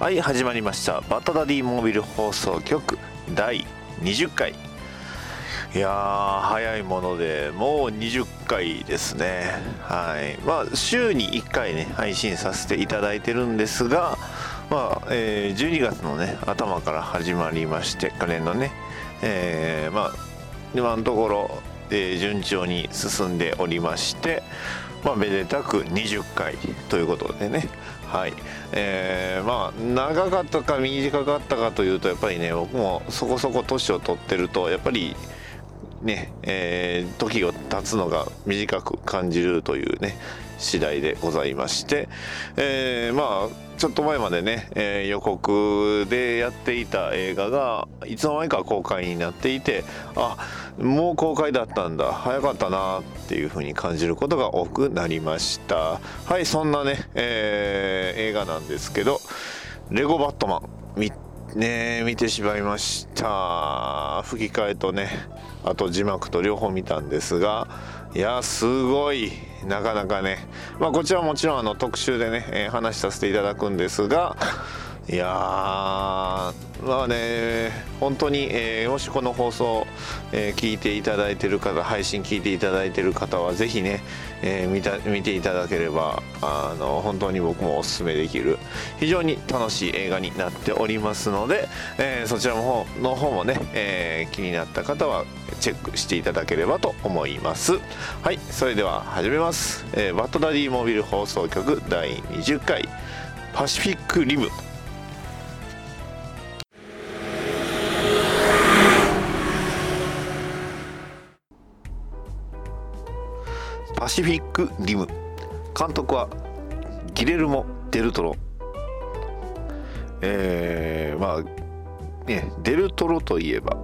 はい、始まりました。バッドダディモービル放送局第20回。いやー、早いものでもう20回ですね。はい、週に1回ね配信させていただいてるんですが、12月のね頭から始まりまして、去年のね、今のところ、順調に進んでおりまして、めでたく20回ということでね。はい、長かったか短かったかというと、やっぱりね僕もそこそこ年を取ってると、やっぱりね、時を経つのが短く感じるというね次第でございまして、ちょっと前までね、予告でやっていた映画がいつの間にか公開になっていて、あ、もう公開だったんだ、早かったなっていう風に感じることが多くなりました。はい、そんなね、映画なんですけど、レゴバットマン見てしまいました。吹き替えとね、あと字幕と両方見たんですが、いやすごい、なかなかね、こちらもちろん特集でね、話させていただくんですが、いやー、本当に、もしこの放送、聞いていただいている方、配信聞いていただいている方はぜひね、見ていただければ、本当に僕もおすすめできる非常に楽しい映画になっておりますので、そちらの方もね、気になった方はチェックしていただければと思います。はい、それでは始めます。バッドダディモビル放送局第20回パシフィックリム。パシフィックリム、監督はギレルモ・デルトロ。デルトロといえば、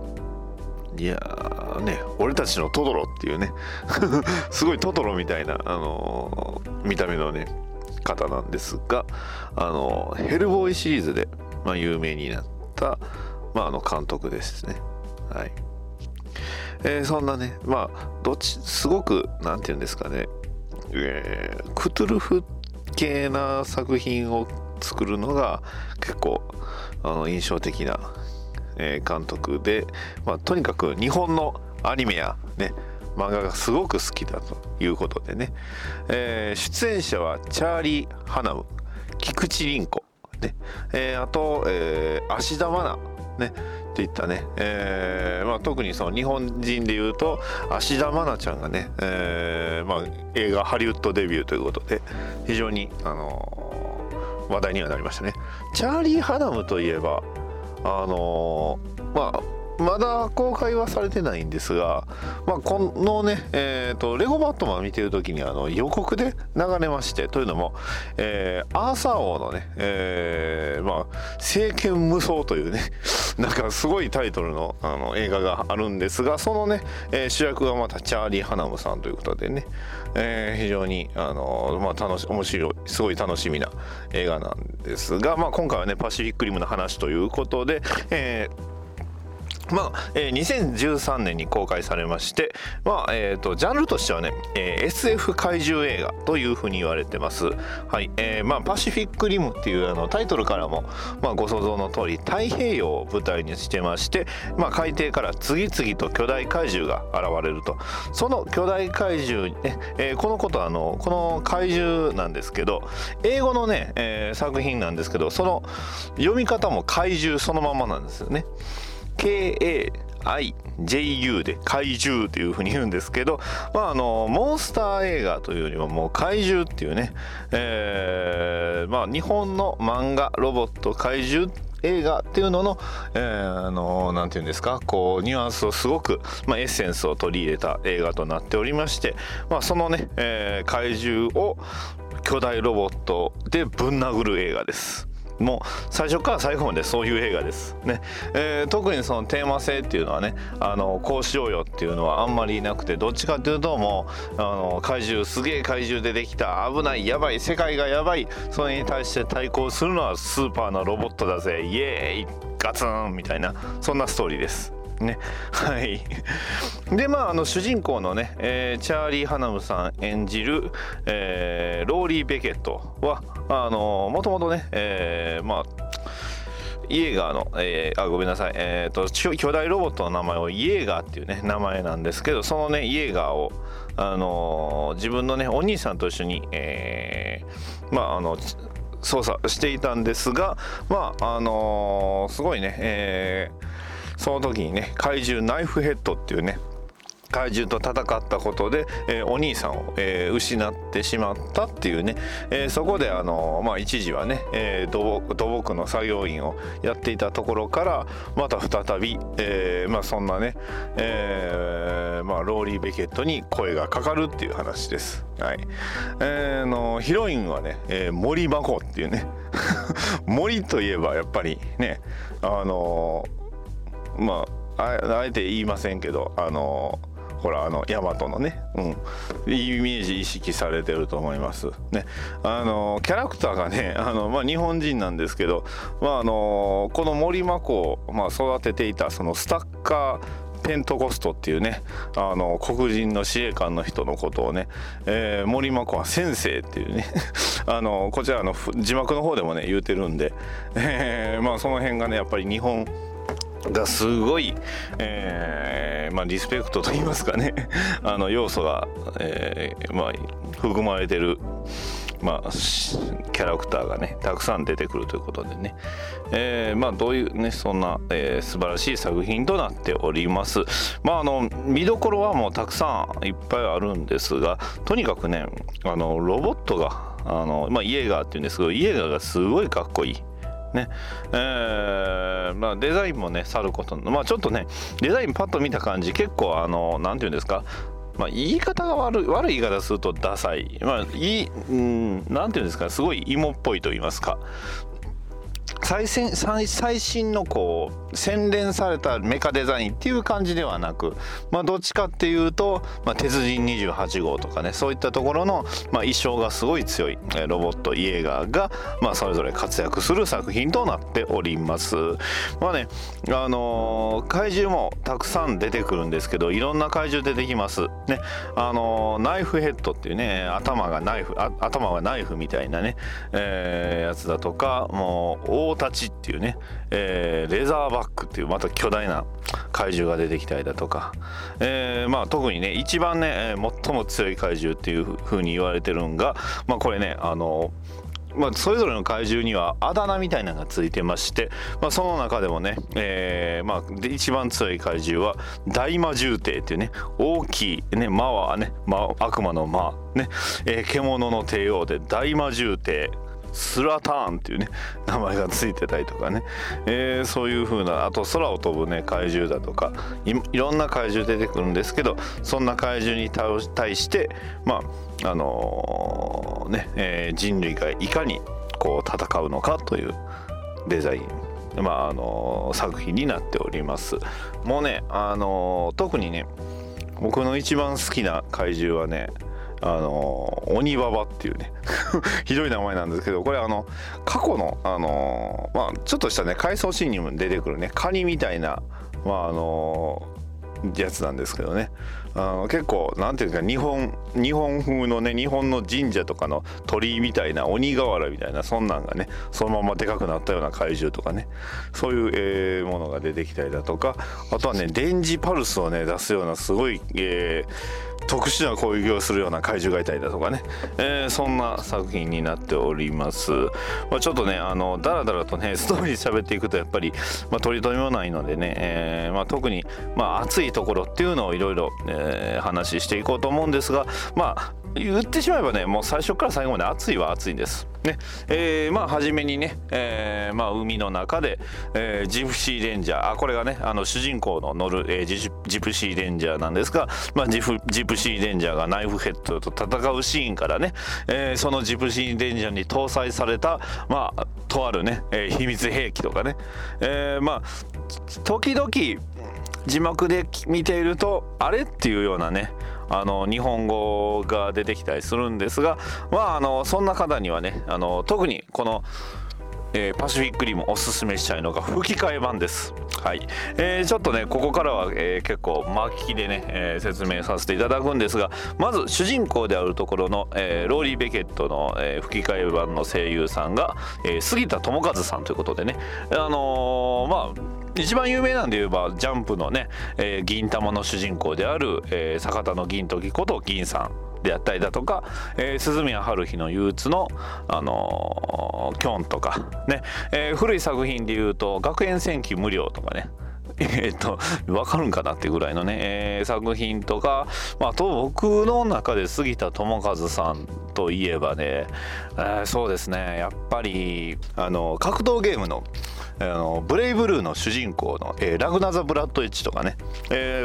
俺たちのトドロっていうねすごいトドロみたいな、見た目のね方なんですが、ヘルボーイシリーズで、有名になった、監督ですね。はい、そんなね、すごくなんていうんですかね、クトゥルフ系な作品を作るのが結構印象的な、監督で、とにかく日本のアニメやね漫画がすごく好きだということでね、出演者はチャーリー・ハナム、菊池凛子、あと、芦田愛菜ね。といったね、特にその日本人でいうと芦田愛菜ちゃんがね、映画ハリウッドデビューということで非常に、話題にはなりましたね。チャーリー・ハナムといえば、まだ公開はされてないんですが、このね、レゴバットマン見てる時に予告で流れまして、というのも、アーサー王のね、政権無双というねなんかすごいタイトルの、映画があるんですが、そのね、主役がまたチャーリー・ハナムさんということでね、非常に面白い、すごい楽しみな映画なんですが、今回はねパシフィックリムの話ということで、2013年に公開されまして、ジャンルとしてはね、SF 怪獣映画というふうに言われてます。はい、パシフィックリムっていうタイトルからも、ご想像の通り太平洋を舞台にしてまして、海底から次々と巨大怪獣が現れると。その巨大怪獣、この怪獣なんですけど、英語のね、作品なんですけど、その読み方も怪獣そのままなんですよね。KAIJU で怪獣というふうに言うんですけど、モンスター映画というよりももう怪獣っていうね、日本の漫画ロボット怪獣映画っていうのの、なんていうんですか、こうニュアンスをすごく、エッセンスを取り入れた映画となっておりまして、そのね、怪獣を巨大ロボットでぶん殴る映画です。もう最初から最後までそういう映画ですね。特にそのテーマ性っていうのはね、こうしようよっていうのはあんまりなくて、どっちかっていうともう怪獣、すげえ怪獣出てきた、危ない、やばい、世界がやばい、それに対して対抗するのはスーパーなロボットだぜ、イエーイガツンみたいな、そんなストーリーですね。はいで、主人公のね、チャーリー・ハナムさん演じる、ローリー・ベケットはもともとね、イエーガーの、巨大ロボットの名前をイエーガーっていうね名前なんですけど、そのねイエーガーを自分のねお兄さんと一緒に操作していたんですが、すごいね、その時にね怪獣ナイフヘッドっていうね怪獣と戦ったことで、お兄さんを、失ってしまったっていうね、そこで一時はね、土木の作業員をやっていたところからまた再び、そんなね、ローリー・ベケットに声がかかるっていう話です。はい、ヒロインはね、森真帆っていうね森といえばやっぱりねあえて言いませんけどほらヤマトのね、イメージ意識されてると思いますね。キャラクターがね日本人なんですけど、この森真子を、育てていたそのスタッカーペントコストっていうね黒人の司令官の人のことをね、森真子は先生っていうねこちらの字幕の方でもね言うてるんで、その辺がねやっぱり日本がすごい、リスペクトと言いますかね要素が、含まれてる、キャラクターがねたくさん出てくるということでね、どういうねそんな、素晴らしい作品となっております。見どころはもうたくさんいっぱいあるんですが、とにかくねロボットがイエーガーっていうんですけど、イエーガーがすごいかっこいいね。デザインもねさることのちょっとねデザインパッと見た感じ結構なんていうんですか、言い方が悪い言い方するとダサい、なんていうんですか、すごい芋っぽいと言いますか、最新のこう洗練されたメカデザインっていう感じではなく、どっちかっていうと、鉄人28号とかねそういったところの、衣装がすごい強いロボットイエーガーが、それぞれ活躍する作品となっております。怪獣もたくさん出てくるんですけど、いろんな怪獣出てきますね。ナイフヘッドっていうね頭がナイフみたいなね、やつだとか、もう大太刀っていうね、レザーバックっていうまた巨大な怪獣が出てきたりだとか、特にね一番ね最も強い怪獣っていう風に言われてるんが、これねそれぞれの怪獣にはあだ名みたいなのがついてまして、その中でもね、一番強い怪獣は大魔獣帝っていうね、大きいね魔はね、悪魔の魔ね、獣の帝王で大魔獣帝スラターンっていうね名前がついてたりとかね、そういう風な、あと空を飛ぶね怪獣だとか いろんな怪獣出てくるんですけど、そんな怪獣に対して人類がいかにこう戦うのかというデザイン、作品になっております。もうね特にね僕の一番好きな怪獣はね鬼ババっていうねひどい名前なんですけど、これ過去のちょっとしたね回想シーンにも出てくるねカニみたいなまあやつなんですけどね、結構なんていうんですか、日本風のね、日本の神社とかの鳥居みたいな、鬼瓦みたいな、そんなんがねそのままでかくなったような怪獣とかね、そういう、ものが出てきたりだとか、あとはね電磁パルスをね出すようなすごい、特殊な攻撃をするような怪獣がいたりだとかね、そんな作品になっております。まあ、ちょっとねダラダラとねストーリー喋っていくとやっぱり、まあ、取り留めもないのでね、まあ、特に、まあ、熱いところっていうのをいろいろ話していこうと思うんですが、まあ言ってしまえばねもう最初から最後まで熱いは熱いんですね。まあ初めにね、まあ海の中で、ジプシーレンジャー、これがね主人公の乗る、ジプシーレンジャーなんですが、まあジプシーレンジャーがナイフヘッドと戦うシーンからね、そのジプシーレンジャーに搭載されたまあとあるね、秘密兵器とかね、まあ時々字幕で見ているとあれっていうようなね日本語が出てきたりするんですが、まあそんな方にはね特にこのパシフィックリムおすすめしたいのが吹き替え版です。はい、ちょっとねここからは、結構巻きでね、説明させていただくんですが、まず主人公であるところの、ローリー・ベケットの、吹き替え版の声優さんが、杉田智和さんということでね、まあ一番有名なんで言えばジャンプのね、銀玉の主人公である、坂田の銀時こと銀さんであったりだとか、鈴宮春日の憂鬱のキョンとかね、古い作品で言うと学園戦記無料とかねわかるんかなってぐらいのね、作品とか、まあ、あと僕の中で杉田智和さんといえばね、そうですね、やっぱり格闘ゲームのブレイブルーの主人公の、ラグナザ・ブラッドエッジとかね、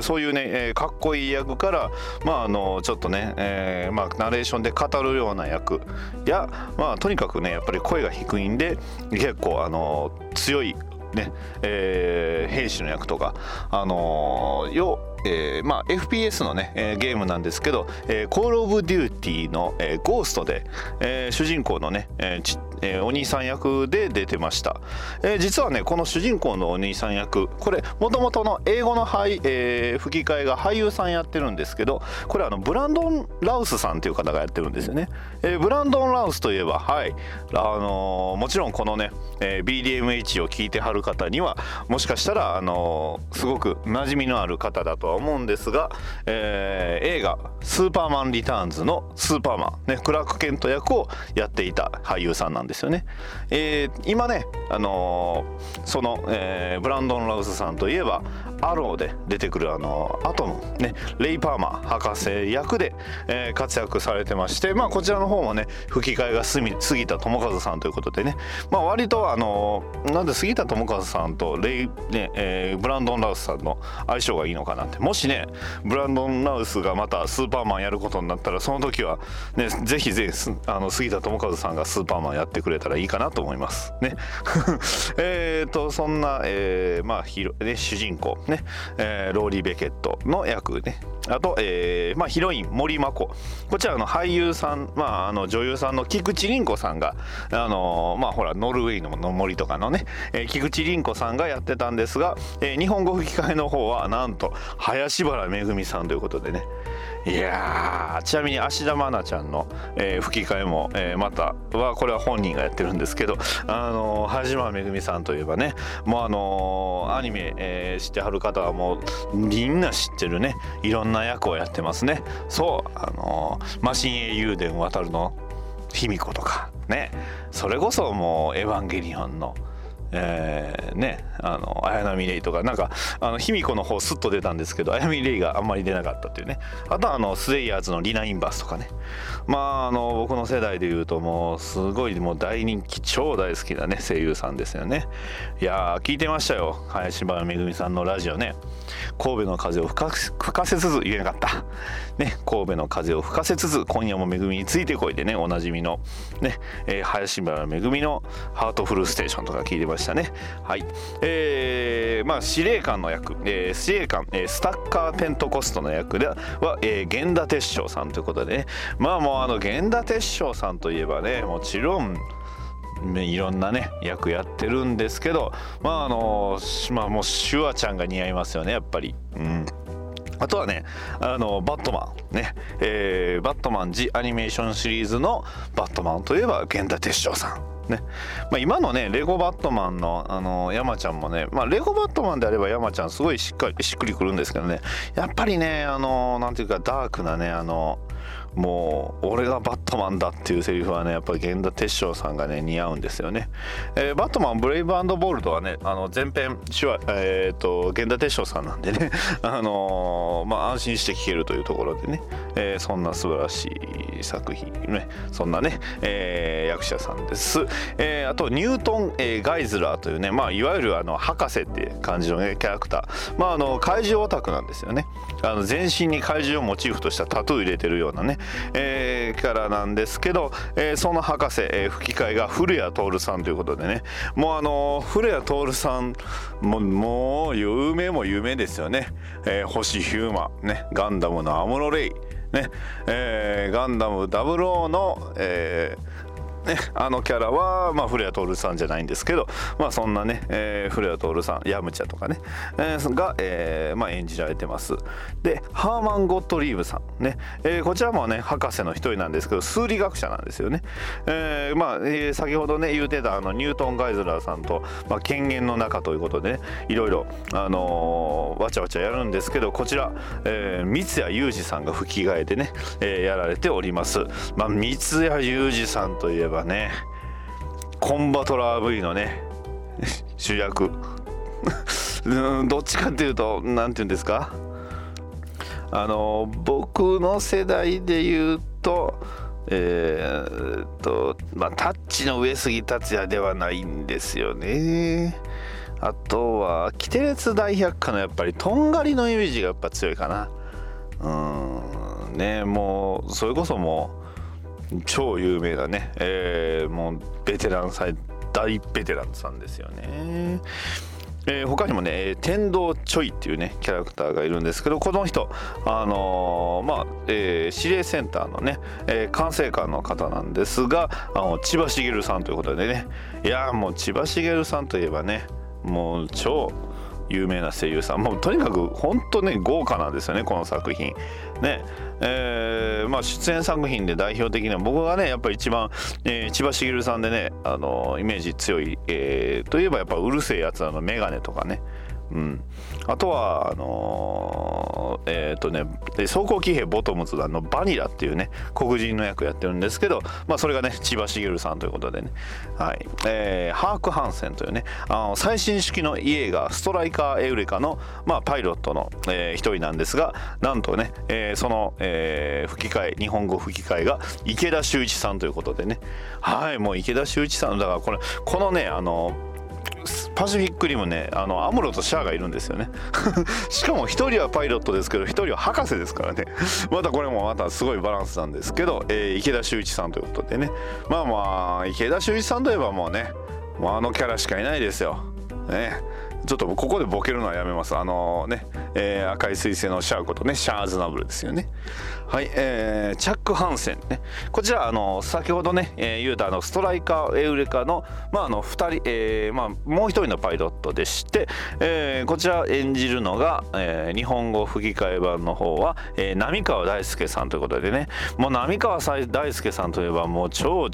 そういうね、かっこいい役から、まあちょっとね、まあ、ナレーションで語るような役や、まあ、とにかくねやっぱり声が低いんで結構強いね、兵士の役とかまあ、FPS のね、ゲームなんですけど、Call of Duty の、ゴーストで、主人公のね、お兄さん役で出てました。実はねこの主人公のお兄さん役、これもともとの英語の吹き替えが俳優さんやってるんですけど、これブランドン・ラウスさんという方がやってるんですよね。ブランドン・ラウスといえば、はい、もちろんこのね、BDMH を聞いてはる方にはもしかしたらすごく馴染みのある方だとは思うんですが、映画スーパーマンリターンズのスーパーマン、ね、クラーク・ケント役をやっていた俳優さんなんですよね。今ねその、ブランドン・ラウスさんといえばアローで出てくるアトム、ね、レイ・パーマー博士役で、活躍されてまして、まあ、こちらの方もね吹き替えが杉田智和さんということでね、まあ、割となんで杉田智和さんとブランドン・ラウスさんの相性がいいのかなって、もしねブランドン・ラウスがまたスーパーマンやることになったらその時は、ね、ぜひぜひ杉田智和さんがスーパーマンやってくれたらいいかなと思いますね。そんな、まあ主人公ね、ローリー・ベケットの役ね、あと、まあ、ヒロイン森真子、こちら俳優さん、まあ、女優さんの菊池凛子さんがまあほらノルウェーの森とかのね、菊池凛子さんがやってたんですが、日本語吹き替えの方はなんと林原めぐみさんということでね、いやー、ちなみに芦田愛菜ちゃんの、吹き替えも、またはこれは本人がやってるんですけど、林原めぐみさんといえばね、もうアニメ、知ってはる方はもうみんな知ってるね、いろんな役をやってますね。そうマシン英雄伝渡るの卑弥呼とかね、それこそもうエヴァンゲリオンのね、綾波レイとか、なんか卑弥呼の方スッと出たんですけど綾波レイがあんまり出なかったっていうね、あとはスレイヤーズのリナ・インバースとかね、まあ僕の世代でいうともうすごいもう大人気、超大好きなね声優さんですよね。いやー、聞いてましたよ、林原めぐみさんのラジオね。神戸の風を吹かせつつ、言えなかったね、神戸の風を吹かせつつ今夜もめぐみについてこいでね、おなじみのね、林原めぐみのハートフルステーションとか聞いてましたね。はい、まあ司令官の役、司令官、スタッカーペントコストの役では、源田鉄章さんということでね、まあもう源田鉄章さんといえばね、もちろんいろんなね役やってるんですけど、もうシュワちゃんが似合いますよねやっぱり。うん。あとはね、バットマンね、バットマンジアニメーションシリーズのバットマンといえば源田鉄章さん。ね、今のねレゴバットマンの山ちゃんもね、レゴバットマンであれば山ちゃんすごいしっくりくるんですけどね、やっぱりねなんていうかダークなねもう俺がバットマンだっていうセリフはねやっぱり源田鉄章さんがね似合うんですよね。バットマンブレイブ&ボールドはね前編源田鉄章さんなんでね安心して聴けるというところでね、そんな素晴らしい作品ね、そんなね、役者さんです。あとニュートン、ガイズラーというね、いわゆる博士って感じの、ね、キャラクター、怪獣オタクなんですよね。全身に怪獣をモチーフとしたタトゥー入れてるようなね、キャラなんですけど、その博士、吹き替えが古谷徹さんということでね、もう古谷徹さんもう夢も夢ですよね。星飛雄馬ね、ガンダムのアムロレイね、ガンダム00のね、キャラは、古谷徹さんじゃないんですけど、そんなね、古谷徹さんヤムチャとかね、が、演じられてます。でハーマン・ゴットリーブさんね、こちらもね博士の一人なんですけど数理学者なんですよね。先ほどね言うてたニュートン・ガイズラーさんと、権限の中ということでねいろいろわちゃわちゃやるんですけど、こちら、三谷裕二さんが吹き替えでね、やられております。三谷裕二さんといえばね、コンバトラー V のね主役どっちかっていうとなんていうんですか、僕の世代で言うとタッチの上杉達也ではないんですよね。あとはキテレツ大百科のやっぱりとんがりのイメージがやっぱ強いかな。もうそれこそもう超有名なね、もうベテラン大ベテランさんですよね。他にもね天童ちょいっていうねキャラクターがいるんですけど、この人指令センターのね、管制官の方なんですが、千葉茂さんということでね、いやもう千葉茂さんといえばねもう超有名な声優さん、もうとにかく本当ね豪華なんですよねこの作品ね。出演作品で代表的な僕がねやっぱり一番、千葉茂さんでねイメージ強い、といえばやっぱうるせえやつらのメガネとかね、あとは装甲騎兵ボトムズ団のバニラっていうね黒人の役やってるんですけど、それがね千葉茂さんということでね、はい、ハーク・ハンセンというね最新式の映画ストライカーエウレカの、パイロットの一、人なんですが、なんとね、その、吹き替え日本語吹き替えが池田秀一さんということでね、はい、もう池田秀一さんだからこのねパシフィックリムねアムロとシャアがいるんですよねしかも一人はパイロットですけど一人は博士ですからねまたこれもまたすごいバランスなんですけど、池田秀一さんということでね、池田秀一さんといえばもうねキャラしかいないですよね。ちょっとここでボケるのはやめます。赤い彗星のシャーコとねシャーズナブルですよね。はい、チャック・ハンセンね、こちら先ほどね、言うたストライカーエウレカの2人、もう一人のパイロットでして、こちら演じるのが、日本語吹き替え版の方は、浪川大輔さんということでね、もう浪川大輔さんといえばもう超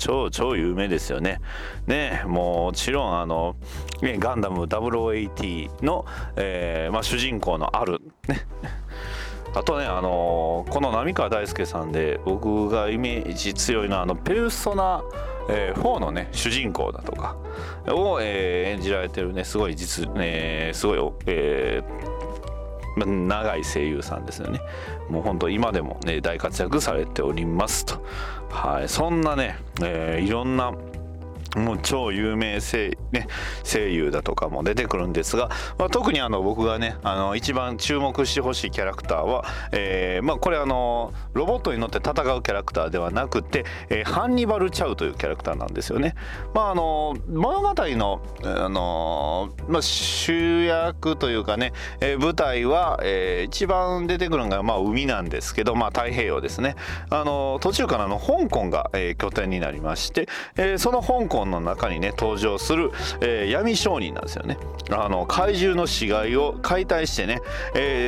有名ですよね。ね、もちろんガンダム0080の、主人公のあるねあとねこの浪川大輔さんで僕がイメージ強いのはペルソナ、4のね主人公だとかを、演じられてるねすごいすごい、長い声優さんですよね。もう本当今でもね大活躍されておりますと。はい、そんなね、いろんなもう超有名声優だとかも出てくるんですが、特に僕がね一番注目してほしいキャラクターは、これロボットに乗って戦うキャラクターではなくて、ハンニバル・チャウというキャラクターなんですよね。物語の、主役というかね、舞台は、一番出てくるのが、海なんですけど、太平洋ですね。途中から香港が、拠点になりまして、その香港本の中にね登場する、闇商人なんですよね。怪獣の死骸を解体してね、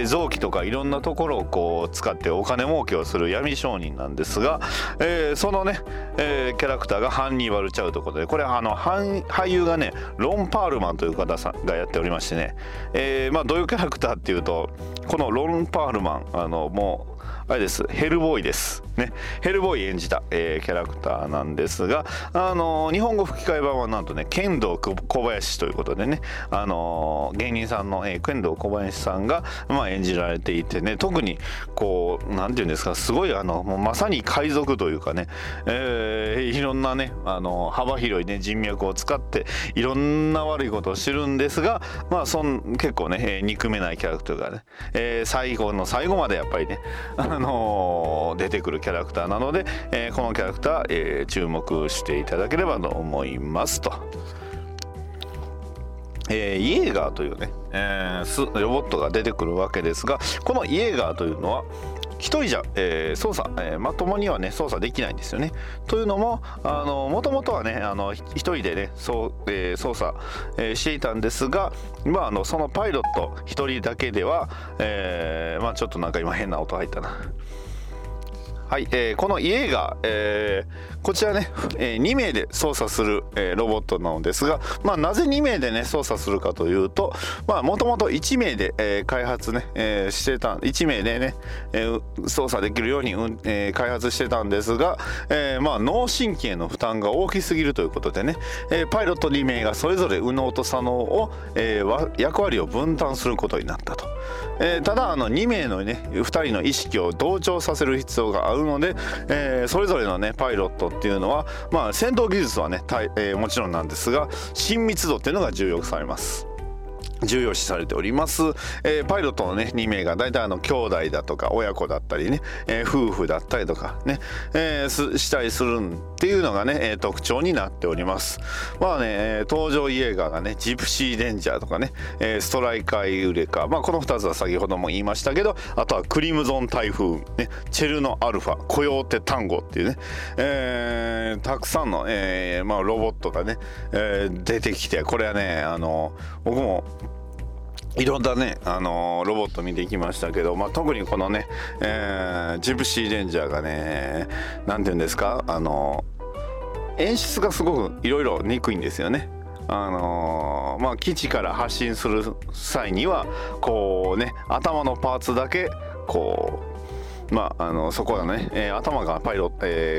臓器とかいろんなところをこう使ってお金儲けをする闇商人なんですが、そのね、キャラクターがハンニバル・チャウということで、これ俳優がねロン・パールマンという方さんがやっておりましてね、どういうキャラクターっていうと、このロン・パールマンもうあれです、ヘルボーイですね。ヘルボーイ演じた、キャラクターなんですが、日本語吹き替え版はなんとね剣道小林ということでね、芸人さんの、剣道小林さんが、演じられていてね、特にこうなんていうんですか、すごいもうまさに海賊というかね、いろんなね幅広いね人脈を使っていろんな悪いことを知るんですが、結構ね憎めないキャラクターがね、最後の最後までやっぱりね出てくるキャラクターなので、このキャラクター、注目していただければと思いますと。イエーガーというね、ロボットが出てくるわけですが、このイエーガーというのは一人じゃ、操作、まともにはね操作できないんですよね。というのももともとはね一人でね操作、していたんですが、そのパイロット一人だけでは、ちょっとなんか今変な音入ったな。はい、このイエーガー、こちらね、2名で操作する、ロボットなのですが、なぜ2名でね操作するかというと、もともと1名で、開発ね、してた、1名でね、操作できるように、開発してたんですが、脳神経の負担が大きすぎるということでね、パイロット2名がそれぞれ右脳と左脳を、役割を分担することになったと。ただ2名のね2人の意識を同調させる必要があるので、それぞれのねパイロットっていうのは、戦闘技術はね、もちろんなんですが、親密度っていうのが重要視されております。パイロットのね2名がだいたい兄弟だとか親子だったりね、夫婦だったりとかね、したりするっていうのがね、特徴になっております。登場イエーガーがねジプシーレンジャーとかね、ストライカーユレカ、この2つは先ほども言いましたけど、あとはクリムゾン台風、ね、チェルノアルファ、コヨーテタンゴっていうね、たくさんの、ロボットがね、出てきて、これはね僕もいろんなね、ロボット見てきましたけど、特にこのね、ジプシーレンジャーがね、なんていうんですか、演出がすごくいろいろ憎いんですよね。基地から発進する際にはこうね、頭のパーツだけこう。そこはね、頭がパイロッ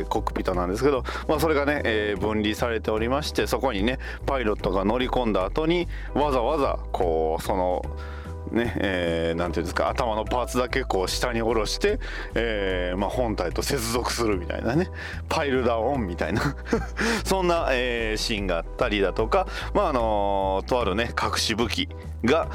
ト、コックピットなんですけど、それがね、分離されておりまして、そこにねパイロットが乗り込んだ後にわざわざこうそのね、なんていうんですか、頭のパーツだけこう下に下ろして、本体と接続するみたいなね、パイルダウンみたいなそんな、シーンがあったりだとか、とあるね隠し武器が、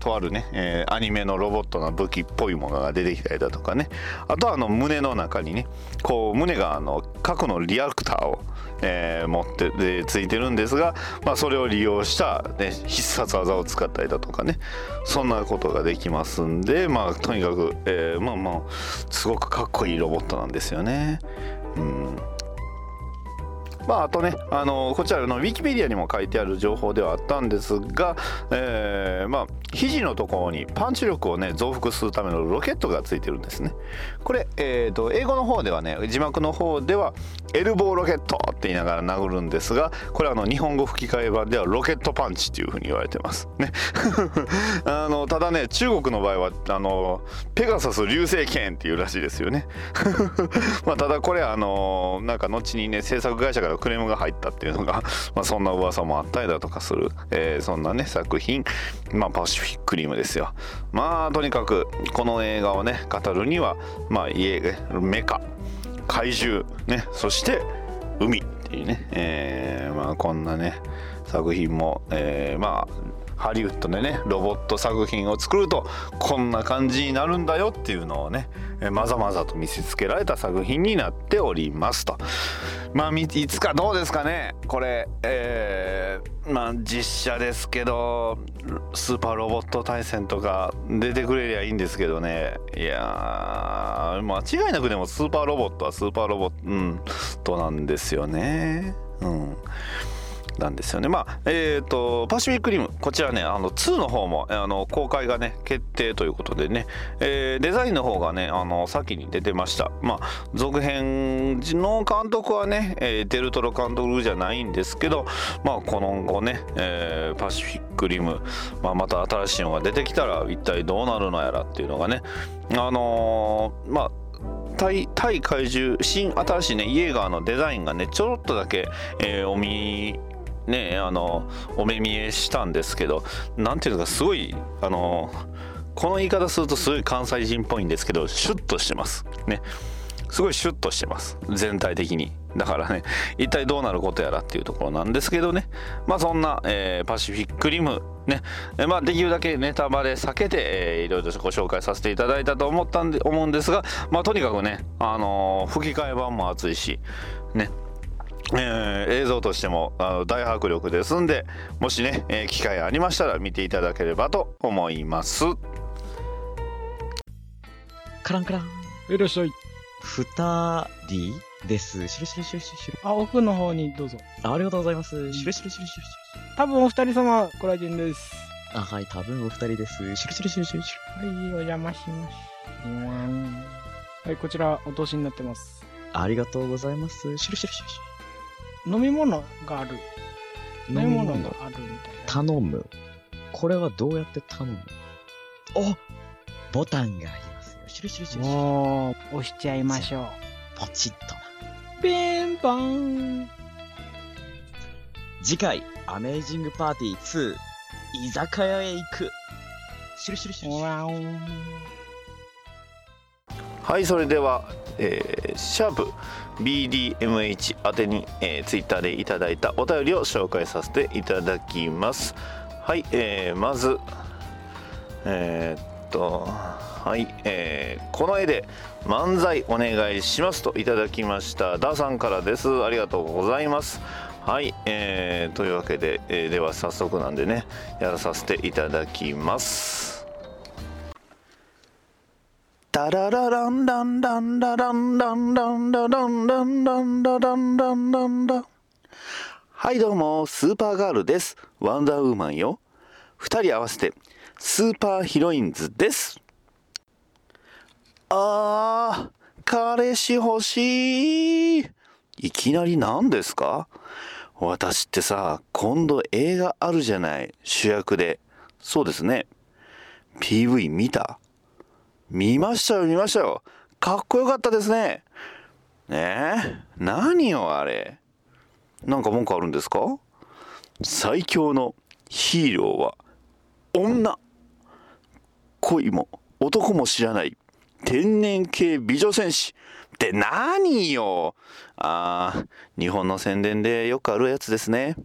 とあるね、アニメのロボットの武器っぽいものが出てきたりだとかね、あとは胸の中にねこう胸が核のリアクターを、持ってでついてるんですが、それを利用した、ね、必殺技を使ったりだとかね、そんなことができますんで、とにかく、すごくかっこいいロボットなんですよね。あとね、こちらのウィキペディアにも書いてある情報ではあったんですが、肘のところにパンチ力をね増幅するためのロケットがついてるんですね。これ、英語の方ではね、字幕の方ではエルボーロケットって言いながら殴るんですが、これ日本語吹き替え版ではロケットパンチっていうふうに言われてますねただね、中国の場合はペガサス流星拳っていうらしいですよねただこれなんか後にね制作会社からクレームが入ったっていうのが、そんな噂もあったりだとかする、そんなね作品、パシフィックリムですよ。とにかくこの映画をね語るには、メカ、怪獣ね、そして海っていうね、こんなね作品も、ハリウッドでねロボット作品を作るとこんな感じになるんだよっていうのをね、まざまざと見せつけられた作品になっておりますと。いつかどうですかねこれ、実写ですけどスーパーロボット大戦とか出てくれりゃいいんですけどね。いや間違いなくでもスーパーロボットはスーパーロボットなんですよね。うんなんですよね。まあパシフィックリム、こちらね2の方も公開がね決定ということでね、デザインの方がね先に出てました。まあ続編の監督はね、デルトロ監督じゃないんですけど、まあこの後ね、パシフィックリム、まあ、また新しいのが出てきたら一体どうなるのやらっていうのがね、まあ対怪獣新しいねイエーガーのデザインがねちょろっとだけ、お目見えしたんですけど、なんていうのかすごいこの言い方するとすごい関西人っぽいんですけど、シュッとしてますね。すごいシュッとしてます全体的に。だからね一体どうなることやらっていうところなんですけどね。まあそんな、パシフィックリムね、まあできるだけネタバレ避けて、いろいろとご紹介させていただいたと思うんですが、まあとにかくね吹き替え版も熱いしね、映像としても大迫力ですんで、もしね、機会ありましたら見ていただければと思います。カランカラン、いらっしゃい。2人です。シュルシュルシュルシュルシュル、あ、奥の方にどうぞ。 ありがとうございます。シュルシュルシュルシュルシュル、多分お二人様コラジンです。あ、はい、多分お二人です。シュルシュルシュルシュルシュル、はい、お邪魔します。はい、こちらお通しになってます。ありがとうございます。シュルシュルシュルシュル、飲み物がある、飲み物があるみたいな。頼む、これはどうやって頼む？お、ボタンがありますよ。シュルシュルシュルシュル、おー、押しちゃいましょう。ポチッとな。ピンポン。次回アメージングパーティー2、居酒屋へ行く。シュルシュルシュルシュル。はい、それでは、シャープ BDMH 宛てに、Twitter でいただいたお便りを紹介させていただきます。はい、まずはい、この絵で漫才お願いしますといただきましたダーさんからです。ありがとうございます。はい、というわけで、では早速なんでねやらさせていただきます。タララランランランラランランランランランランランランランラン。はい、どうもスーパーガールです。ワンダーウーマンよ。2人合わせてスーパーヒロインズです。あー、彼氏欲しい。いきなり何ですか？私ってさ、今度映画あるじゃない、主役で。そうですね。PV 見た？見ましたよ、見ましたよ。かっこよかったですね。ねえ、何よあれ。なんか文句あるんですか？最強のヒーローは女、恋も男も知らない天然系美女戦士って何よ。あー、日本の宣伝でよくあるやつですね。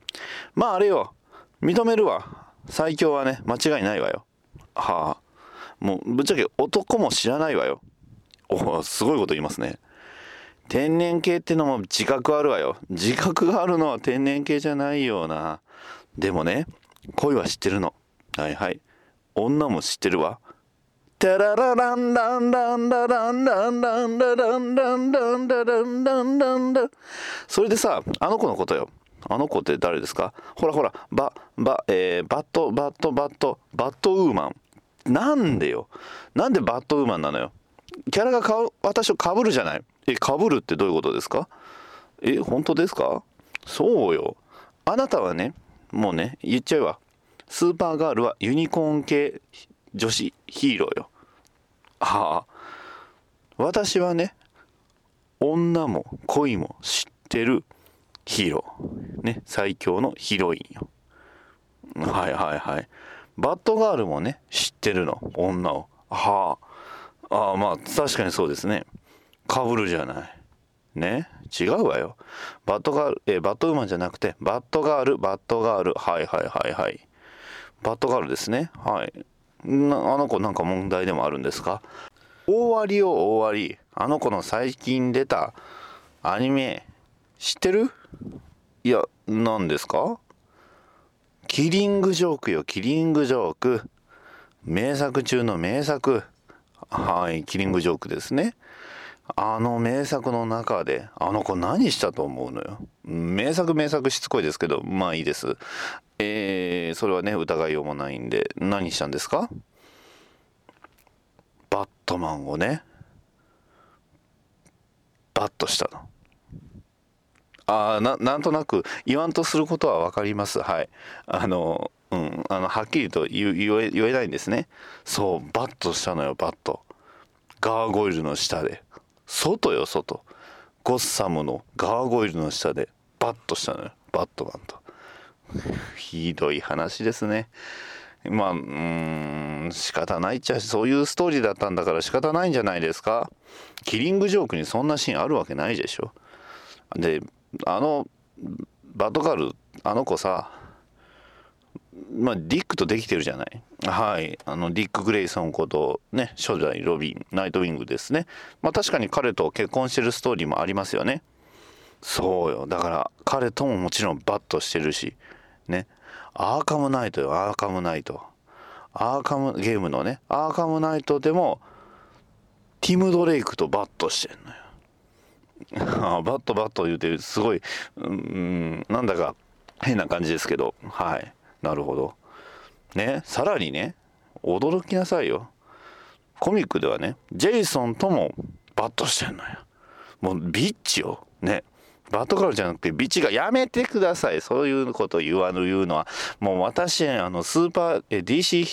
まああれよ、認めるわ。最強はね間違いないわよ。はあ、もうぶっちゃけ男も知らないわよ。お、すごいこと言いますね。天然系ってのも自覚あるわよ。自覚があるのは天然系じゃないような。でもね、恋は知ってるの。はいはい、女も知ってるわ。タララランランランランランランランランランランランランランラン。それでさ、あの子のことよ。あの子って誰ですか？ほらほら、バットウーマン。なんでよ、なんでバットウーマンなのよ。キャラが私をかぶるじゃない。かぶるってどういうことですか？本当ですか？そうよ。あなたはね、もうね、言っちゃうわ。スーパーガールはユニコーン系女子ヒーローよ。ああ、私はね、女も恋も知ってるヒーローね、最強のヒロインよ。はいはいはい。バッドガールもね知ってるの、女を。はあ、ああ、まあ確かにそうですね。かぶるじゃないね。違うわよ。バッドウーマンじゃなくてバッドガール。はいはいはいはい、バッドガールですね。はい。あの子なんか問題でもあるんですか？大あり。あの子の最近出たアニメ知ってる？いや、何ですか？キリングジョークよ、キリングジョーク。名作中の名作。はい、キリングジョークですね。あの名作の中であの子何したと思うのよ。名作しつこいですけど、まあいいです。それはね、疑いようもないんで、何したんですか？バットマンをね、バッとしたの。なんとなく言わんとすることは分かります。はい。はっきりと言えないんですね。そう、バッとしたのよ、バッと。ガーゴイルの下で。外よ、外。ゴッサムのガーゴイルの下で、バッとしたのよ、バットマンと。ひどい話ですね。まあ、仕方ないっちゃ、そういうストーリーだったんだから仕方ないんじゃないですか。キリングジョークにそんなシーンあるわけないでしょ。で、あのバトガール、あの子さ、まあディックとできてるじゃない。はい、ディック・グレイソンことね、初代ロビン、ナイトウィングですね。まあ確かに彼と結婚してるストーリーもありますよね。そうよ、だから彼とももちろんバットしてるしね。アーカムナイトよ、アーカムナイト。アーカムゲームのね、アーカムナイトでもティム・ドレイクとバットしてんのよ。バット言うて、すごい、なんだか変な感じですけど、はい、なるほどね。さらにね、驚きなさいよ、コミックではね、ジェイソンともバットしてんのよ。もうビッチをね、バットガールじゃなくてビッチが、やめてください、そういうこと言うのは。もう私、DC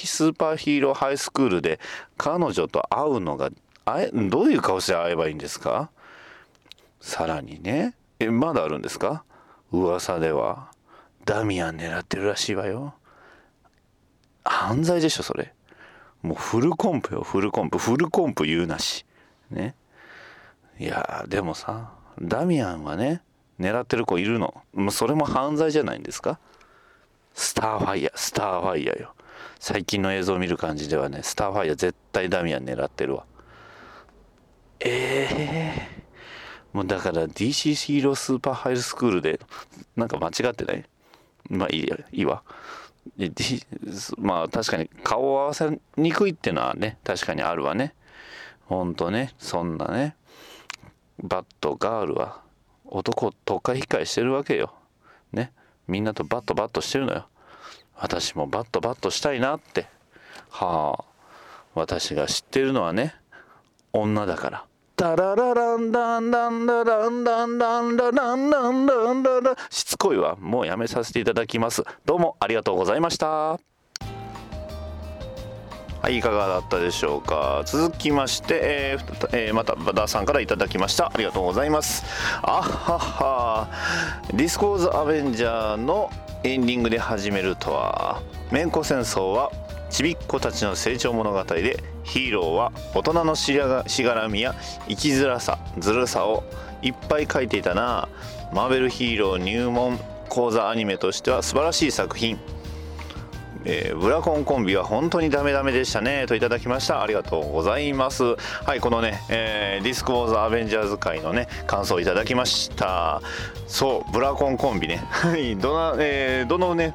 スーパーヒーローハイスクールで彼女と会うのが、どういう顔して会えばいいんですか？さらにね、まだあるんですか？噂ではダミアン狙ってるらしいわよ。犯罪でしょ、それ。もうフルコンプよ、フルコンプ言うなしね。いやでもさ、ダミアンはね、狙ってる子いるの。それも犯罪じゃないんですか？スターファイヤよ。最近の映像を見る感じではね、スターファイヤ絶対ダミアン狙ってるわ。もうだから DC ヒーロースーパーハイスクールでなんか間違ってない？まあいいわ。まあ確かに顔を合わせにくいっていうのはね、確かにあるわね。ほんとね、そんなね、バットガールは男をとっかひっかえしてるわけよ。ね、みんなとバットしてるのよ。私もバットしたいなって。はあ、私が知ってるのはね、女だから。ダララランダンダンダランダンダンダランダンダンダラ、しつこいわ、もうやめさせていただきます。どうもありがとうございました。はい、いかがだったでしょうか。続きまして、またバダさんからいただきました。ありがとうございます。あはは、ディスコーズ・アベンジャーのエンディングで始めるとは。めんこ戦争はちびっ子たちの成長物語で、ヒーローは大人のしがらみや生きづらさ、ずるさをいっぱい書いていたな。マーベルヒーロー入門講座アニメとしては素晴らしい作品。ブラコンコンビは本当にダメでしたねといただきました。ありがとうございます。はい、このね、ディスクウォーズアベンジャーズ界のね感想をいただきました。そう、ブラコンコンビねどのね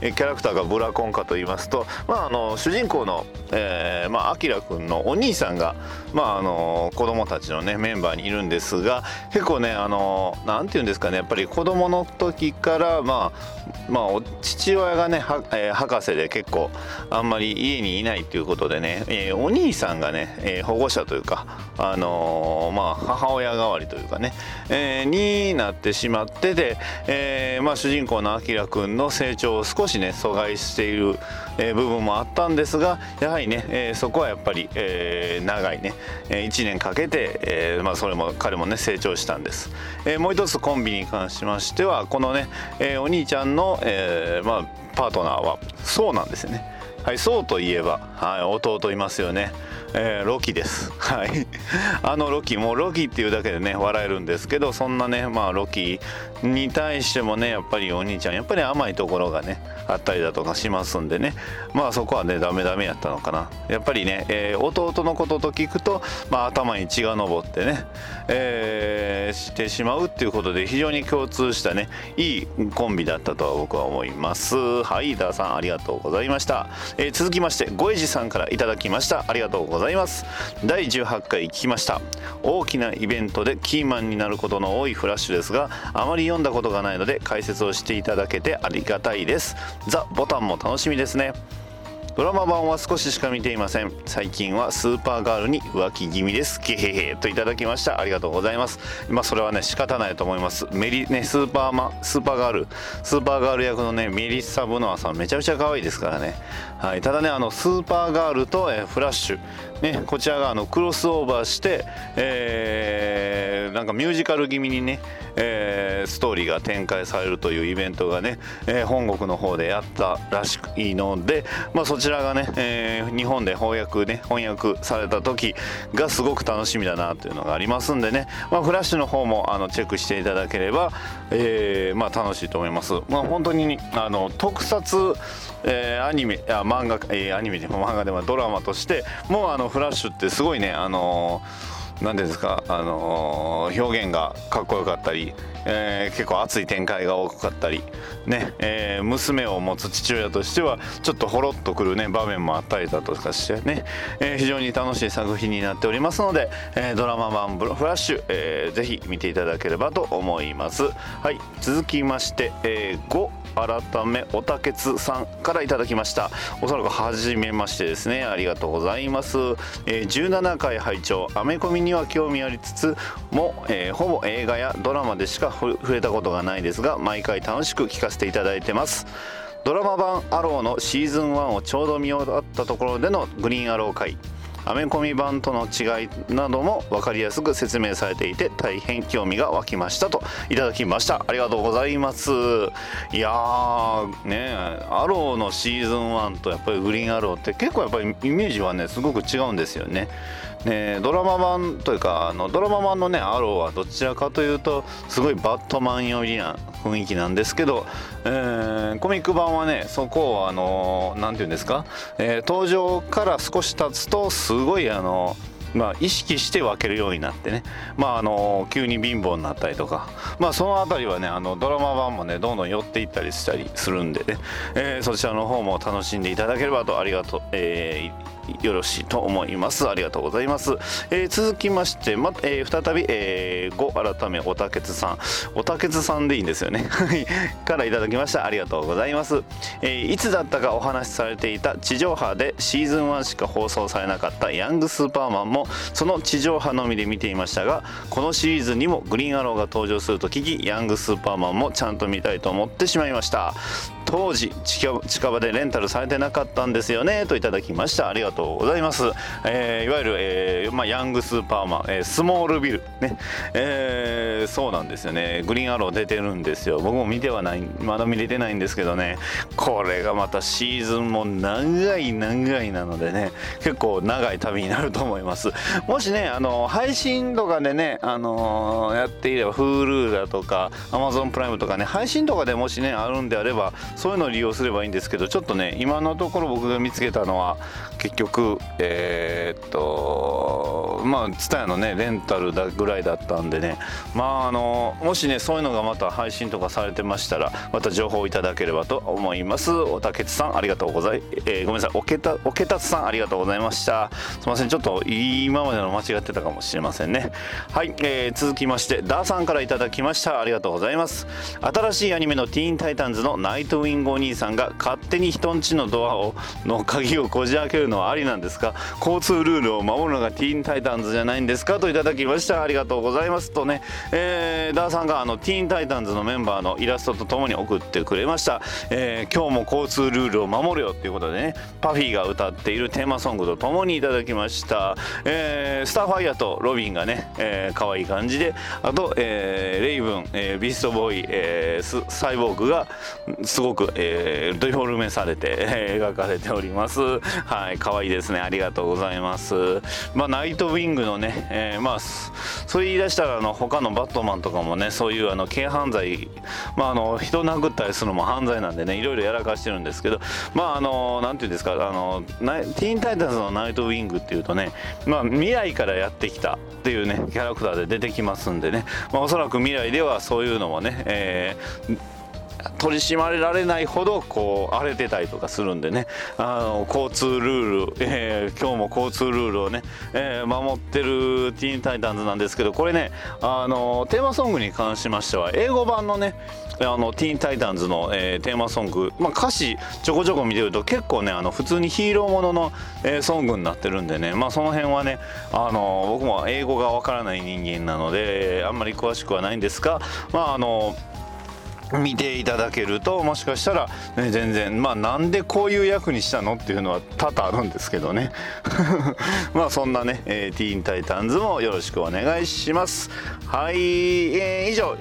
キャラクターがブラコンかと言いますと、まあ主人公のアキラくんのお兄さんが、まあ子供たちのねメンバーにいるんですが、結構ねなんていうんですかね、やっぱり子供の時からまあ父親がね博士で結構あんまり家にいないということでね、お兄さんがね、保護者というか母親代わりというかね、になってしまってて、主人公のアキラくんの成長を少しね阻害している、部分もあったんですが、やはりね、そこはやっぱり、長いね1年かけて、それも彼もね成長したんです。もう一つコンビに関しましては、このね、お兄ちゃんの、パートナーはソウなんですよね。はい、ソウといえば、はい、弟いますよね。ロキです。はい、ロキ、もうロキっていうだけでね笑えるんですけど、そんなねロキに対してもね、やっぱりお兄ちゃんやっぱり甘いところがねあったりだとかしますんでね、そこはねダメやったのかな。やっぱりね、弟のことと聞くと、頭に血が上ってね、してしまうっていうことで、非常に共通したねいいコンビだったとは僕は思います。はい、ダーさんありがとうございました。続きましてゴエジさんからいただきました。ありがとうございました。ございます。第18回聞きました。大きなイベントでキーマンになることの多いフラッシュですが、あまり読んだことがないので解説をしていただけてありがたいです。ザ・ボタンも楽しみですね。ドラマ版は少ししか見ていません。最近はスーパーガールに浮気気味です。ゲヘヘといただきました。ありがとうございます。まあそれはね仕方ないと思います。スーパーガール役のねメリッサ・ブノアさんめちゃめちゃ可愛いですからね。はい。ただねスーパーガールと、フラッシュねこちらがクロスオーバーして、なんかミュージカル気味にね、ストーリーが展開されるというイベントがね、本国の方でやったらしいので、まあそちらがね、日本で翻訳された時がすごく楽しみだなというのがありますんでね、まあ、フラッシュの方もチェックしていただければ、まあ楽しいと思います。まあ、本当に特撮、漫画でもドラマとしてもうフラッシュってすごいね何ですか表現がかっこよかったり、結構熱い展開が多かったりね、娘を持つ父親としてはちょっとほろっとくるね場面もあったりだとかしてね、非常に楽しい作品になっておりますので、ドラマ版フラッシュ、ぜひ見ていただければと思います。はい、続きまして、改めおたけつさんからいただきました。おそらく初めましてですね。ありがとうございます。17回拝聴。アメコミには興味ありつつも、ほぼ映画やドラマでしか触れたことがないですが、毎回楽しく聞かせていただいてます。ドラマ版アローのシーズン1をちょうど見終わったところでのグリーンアロー会、アメコミ版との違いなども分かりやすく説明されていて大変興味が湧きましたといただきました。ありがとうございます。いやーねアローのシーズン1とやっぱりグリーンアローって結構やっぱりイメージはねすごく違うんですよね。ドラマ版というかドラマ版のねアローはどちらかというとすごいバットマン寄りな雰囲気なんですけど、コミック版はねそこをなんていうんですか、登場から少し経つとすごいまあ、意識して分けるようになってね、まあ急に貧乏になったりとか、まあ、そのあたりはねドラマ版もねどんどん寄っていったりしたりするんでね、そちらの方も楽しんでいただければとよろしいと思います。ありがとうございます。続きまして、再び、改めおたけつさんでいいんですよねからいただきました。ありがとうございます。いつだったかお話しされていた地上波でシーズン1しか放送されなかったヤングスーパーマンもその地上波のみで見ていましたが、このシリーズにもグリーンアローが登場すると聞き、ヤングスーパーマンもちゃんと見たいと思ってしまいました。当時近場でレンタルされてなかったんですよねといただきました。ありがとうございます。いわゆる、ヤングスーパーマン、スモールビルね、そうなんですよね。グリーンアロー出てるんですよ。僕もまだ見れてないんですけどね、これがまたシーズンも長いなのでね、結構長い旅になると思います。もしね配信とかでねやっていれば Hulu だとか Amazon プライムとかね、配信とかでもしねあるんであればそういうのを利用すればいいんですけど、ちょっとね今のところ僕が見つけたのは結局TSUTAYA のねレンタルだぐらいだったんでね、もしねそういうのがまた配信とかされてましたらまた情報をいただければと思います。おたけつさんありがとうございます、ごめんなさいおけたつさんありがとうございました。すいません、ちょっと今までの間違ってたかもしれませんね。はい、続きましてダーさんからいただきました。ありがとうございます。新しいアニメのティーンタイタンズのナイトウィングお兄さんが勝手に人んちのドアの鍵をこじ開けるのはありなんですか？交通ルールを守るのがティーンタイタンズじゃないんですかといただきました。ありがとうございますとね、ダーさんがティーンタイタンズのメンバーのイラストとともに送ってくれました。今日も交通ルールを守るよということでね、パフィーが歌っているテーマソングとともにいただきました。スターファイアとロビンがね、可愛い感じで、あと、レイブン、ビーストボーイ、サイボーグがすごく、デフォルメされて、描かれております。はい、可愛いですね。ありがとうございます。まあ、ナイトウィングのね、それ言い出したら他のバットマンとかもね、そういう軽犯罪、人殴ったりするのも犯罪なんでね、いろいろやらかしてるんですけど、なんていうんですか、ティーンタイタンズのナイトウィングっていうとね、未来からやってきたっていうねキャラクターで出てきますんでね、おそらく未来ではそういうのもね、取り締まれられないほどこう荒れてたりとかするんでね、交通ルール、今日も交通ルールをね、守ってるティーンタイタンズなんですけど、これね、テーマソングに関しましては英語版のねティーンタイタンズの、テーマソング、歌詞ちょこちょこ見てると結構ね普通にヒーローものの、ソングになってるんでね、その辺はね、僕も英語がわからない人間なのであんまり詳しくはないんですが、見ていただけるともしかしたら、ね、全然なんでこういう役にしたのっていうのは多々あるんですけどねそんなね、ティーンタイタンズもよろしくお願いします。はい、以上、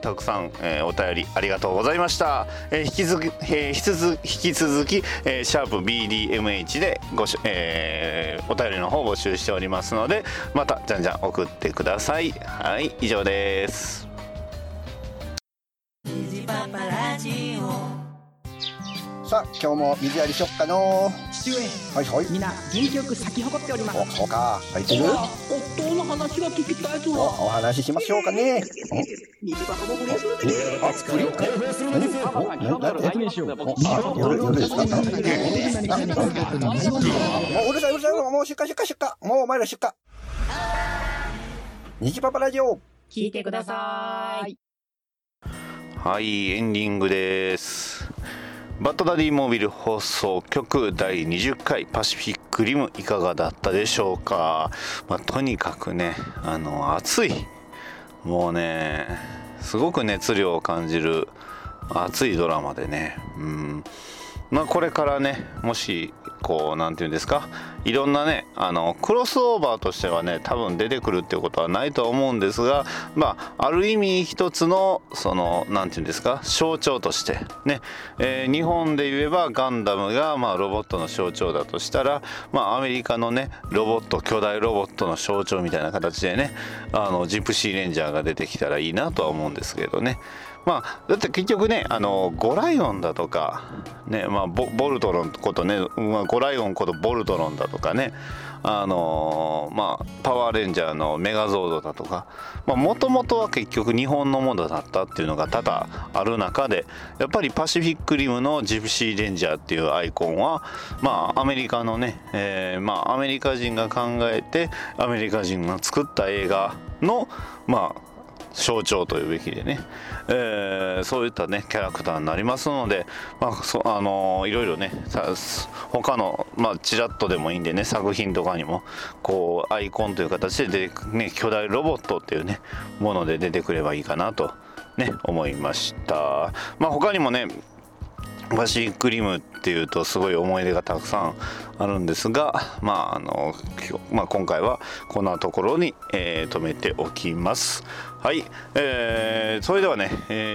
たくさん、お便りありがとうございました。引き続き、シャープ BDMH でお便りの方募集しておりますので、またじゃんじゃん送ってください。はい、以上です。さあ今日も水やりしよっかの父上、はいはい、みんな元気よく咲き誇っております。お、そうか、入ってる。夫の話が聞きたいぞ。お話ししましょうかね。水箱も盛り上がってる。作りを開放するんですよ。何にしよう。夜ですか。うるさい、もう出荷、もうお前ら出荷。虹パパラジオ聞いてください。はい、エンディングです。バッドダディモービル放送局第20回パシフィックリムいかがだったでしょうか。とにかくね暑い、もうねすごく熱量を感じる暑いドラマでね、これからねもしこうなんていうんですか、いろんなねクロスオーバーとしてはね多分出てくるっていうことはないと思うんですが、ある意味一つのそのなんていうんですか象徴としてね、日本で言えばガンダムがロボットの象徴だとしたら、アメリカのねロボット、巨大ロボットの象徴みたいな形でねジプシーレンジャーが出てきたらいいなとは思うんですけどね。だって結局ねゴライオンだとかね、ボルトロンことね、ゴライオンことボルトロンだとかね、パワーレンジャーのメガゾードだとか、もともとは結局日本のものだったっていうのが多々ある中で、やっぱりパシフィックリムのジプシーレンジャーっていうアイコンはアメリカのね、アメリカ人が考えてアメリカ人が作った映画の象徴というべきでね、そういったねキャラクターになりますので、いろいろね他のチラッとでもいいんでね作品とかにもこうアイコンという形でね巨大ロボットっていうねもので出てくればいいかなとね思いました。他にもねパシフィックリムっていうとすごい思い出がたくさんあるんですが、今回はこんなところに、止めておきます。はい、それではね、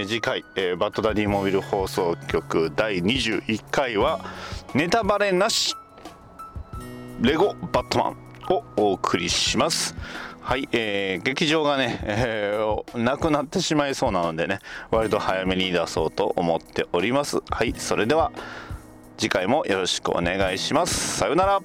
次回、バッドダディモビル放送局第21回はネタバレなしレゴバットマンをお送りします。はい、劇場がね、なくなってしまいそうなのでね割と早めに出そうと思っております。はい、それでは次回もよろしくお願いします。さようなら。